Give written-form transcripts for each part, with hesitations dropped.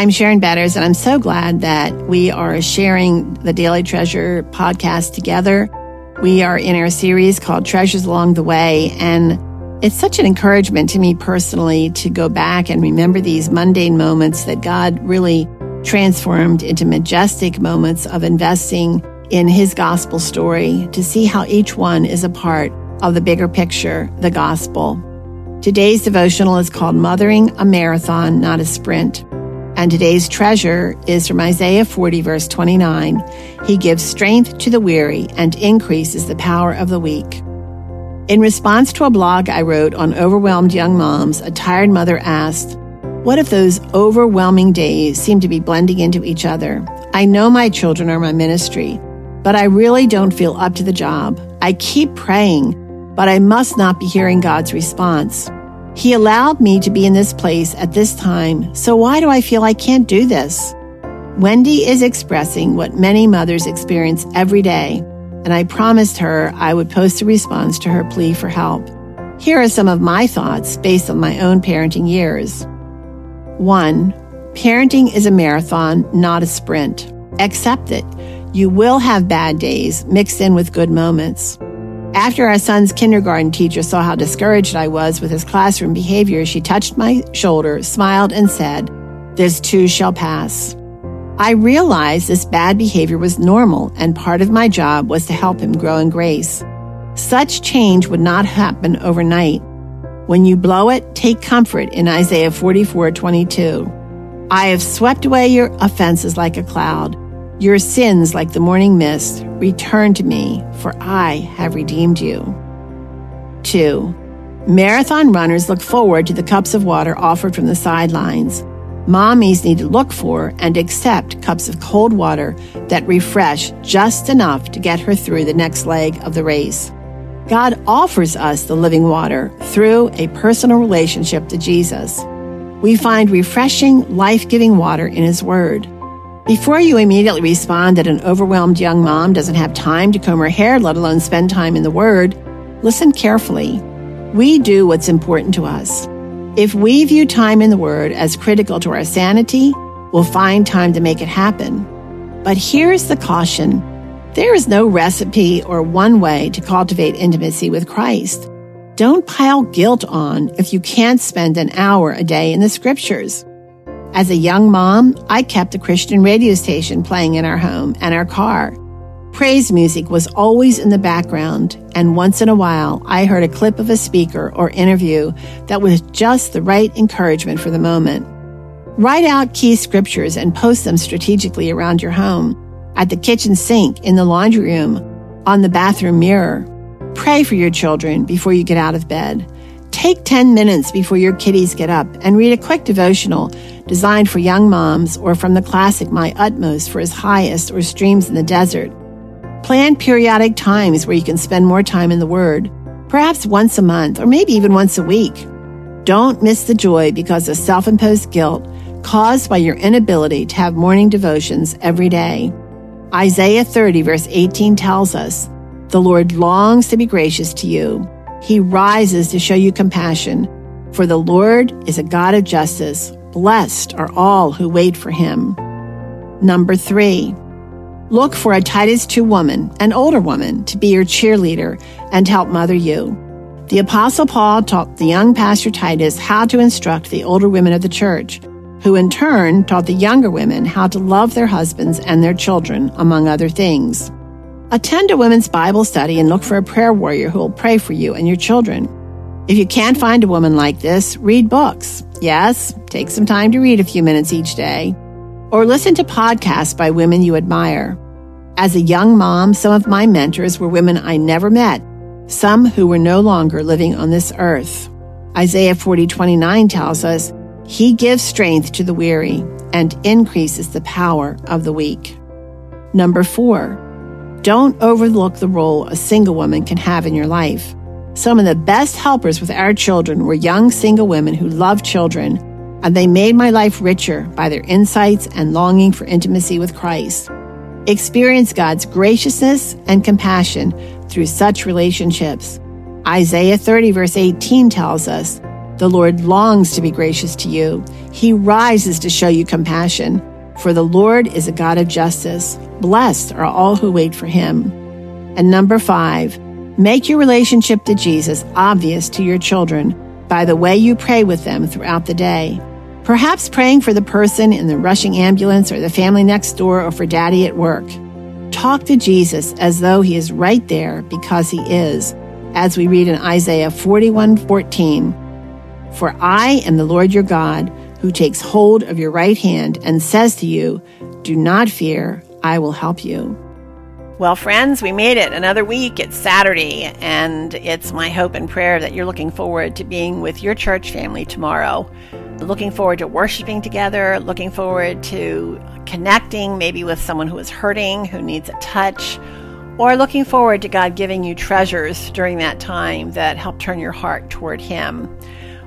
I'm Sharon Betters, and I'm so glad that we are sharing the Daily Treasure podcast together. We are in our series called Treasures Along the Way, and it's such an encouragement to me personally to go back and remember these mundane moments that God really transformed into majestic moments of investing in His gospel story, to see how each one is a part of the bigger picture, the gospel. Today's devotional is called Mothering a Marathon, Not a Sprint. And today's treasure is from Isaiah 40, verse 29. He gives strength to the weary and increases the power of the weak. In response to a blog I wrote on overwhelmed young moms, a tired mother asked, "What if those overwhelming days seem to be blending into each other? I know my children are my ministry, but I really don't feel up to the job. I keep praying, but I must not be hearing God's response. He allowed me to be in this place at this time, so why do I feel I can't do this?" Wendy is expressing what many mothers experience every day, and I promised her I would post a response to her plea for help. Here are some of my thoughts based on my own parenting years. 1. Parenting is a marathon, not a sprint. Accept it. You will have bad days mixed in with good moments. After our son's kindergarten teacher saw how discouraged I was with his classroom behavior, she touched my shoulder, smiled, and said, "This too shall pass." I realized this bad behavior was normal, and part of my job was to help him grow in grace. Such change would not happen overnight. When you blow it, take comfort in Isaiah 44:22. "I have swept away your offenses like a cloud, your sins like the morning mist. Return to me, for I have redeemed you." 2. Marathon runners look forward to the cups of water offered from the sidelines. Mommies need to look for and accept cups of cold water that refresh just enough to get her through the next leg of the race. God offers us the living water through a personal relationship to Jesus. We find refreshing, life-giving water in His Word. Before you immediately respond that an overwhelmed young mom doesn't have time to comb her hair, let alone spend time in the Word, listen carefully. We do what's important to us. If we view time in the Word as critical to our sanity, we'll find time to make it happen. But here's the caution. There is no recipe or one way to cultivate intimacy with Christ. Don't pile guilt on if you can't spend an hour a day in the Scriptures. As a young mom, I kept a Christian radio station playing in our home and our car. Praise music was always in the background, and once in a while, I heard a clip of a speaker or interview that was just the right encouragement for the moment. Write out key scriptures and post them strategically around your home, at the kitchen sink, in the laundry room, on the bathroom mirror. Pray for your children before you get out of bed. Take 10 minutes before your kiddies get up and read a quick devotional designed for young moms or from the classic My Utmost for His Highest or Streams in the Desert. Plan periodic times where you can spend more time in the Word, perhaps once a month or maybe even once a week. Don't miss the joy because of self-imposed guilt caused by your inability to have morning devotions every day. Isaiah 30, verse 18 tells us, "The Lord longs to be gracious to you. He rises to show you compassion, for the Lord is a God of justice. Blessed are all who wait for Him." 3. Look for a Titus II woman, an older woman, to be your cheerleader and help mother you. The Apostle Paul taught the young pastor Titus how to instruct the older women of the church, who in turn taught the younger women how to love their husbands and their children, among other things. Attend a women's Bible study and look for a prayer warrior who will pray for you and your children. If you can't find a woman like this, read books. Yes, take some time to read a few minutes each day. Or listen to podcasts by women you admire. As a young mom, some of my mentors were women I never met, some who were no longer living on this earth. Isaiah 40:29 tells us, "He gives strength to the weary and increases the power of the weak." 4. Don't overlook the role a single woman can have in your life. Some of the best helpers with our children were young single women who loved children, and they made my life richer by their insights and longing for intimacy with Christ. Experience God's graciousness and compassion through such relationships. Isaiah 30, verse 18 tells us, "The Lord longs to be gracious to you. He rises to show you compassion, for the Lord is a God of justice. Blessed are all who wait for him. And number 5, make your relationship to Jesus obvious to your children by the way you pray with them throughout the day. Perhaps praying for the person in the rushing ambulance or the family next door or for daddy at work. Talk to Jesus as though he is right there, because he is, as we read in Isaiah 41:14. For I am the Lord your God, who takes hold of your right hand and says to you, do not fear, I will help you. Well, friends, we made it another week. It's Saturday, and it's my hope and prayer that you're looking forward to being with your church family tomorrow. Looking forward to worshiping together, looking forward to connecting maybe with someone who is hurting, who needs a touch, or looking forward to God giving you treasures during that time that help turn your heart toward him.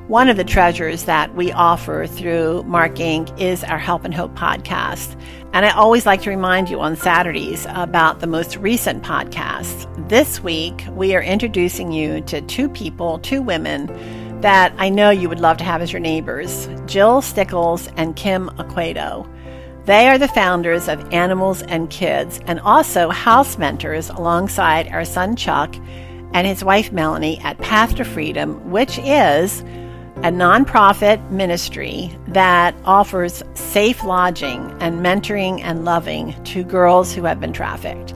One of the treasures that we offer through Mark Inc. is our Help and Hope podcast. And I always like to remind you on Saturdays about the most recent podcasts. This week, we are introducing you to two women that I know you would love to have as your neighbors, Jill Stickles and Kim Acquato. They are the founders of Animals and Kids, and also house mentors alongside our son Chuck and his wife Melanie at Path to Freedom, which is a nonprofit ministry that offers safe lodging and mentoring and loving to girls who have been trafficked.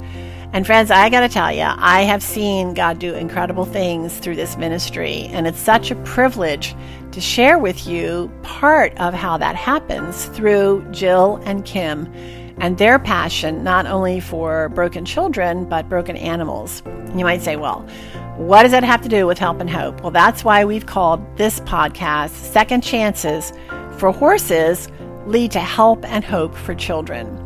And friends, I got to tell you, I have seen God do incredible things through this ministry, and it's such a privilege to share with you part of how that happens through Jill and Kim and their passion, not only for broken children, but broken animals. You might say, well, what does that have to do with Help and Hope? Well, that's why we've called this podcast Second Chances for Horses Lead to Help and Hope for Children.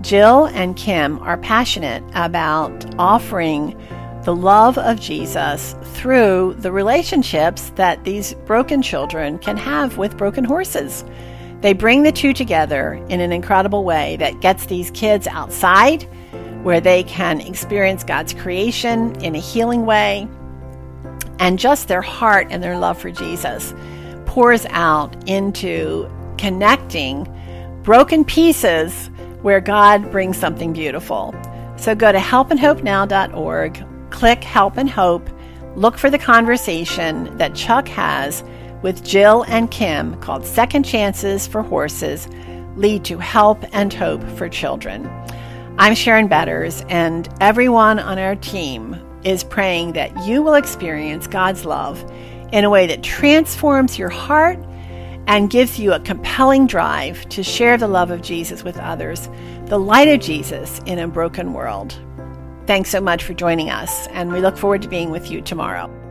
Jill and Kim are passionate about offering the love of Jesus through the relationships that these broken children can have with broken horses. They bring the two together in an incredible way that gets these kids outside, where they can experience God's creation in a healing way, and just their heart and their love for Jesus pours out into connecting broken pieces where God brings something beautiful. So go to helpandhopenow.org, click Help and Hope, look for the conversation that Chuck has with Jill and Kim called Second Chances for Horses Lead to Help and Hope for Children. I'm Sharon Betters, and everyone on our team is praying that you will experience God's love in a way that transforms your heart and gives you a compelling drive to share the love of Jesus with others, the light of Jesus in a broken world. Thanks so much for joining us, and we look forward to being with you tomorrow.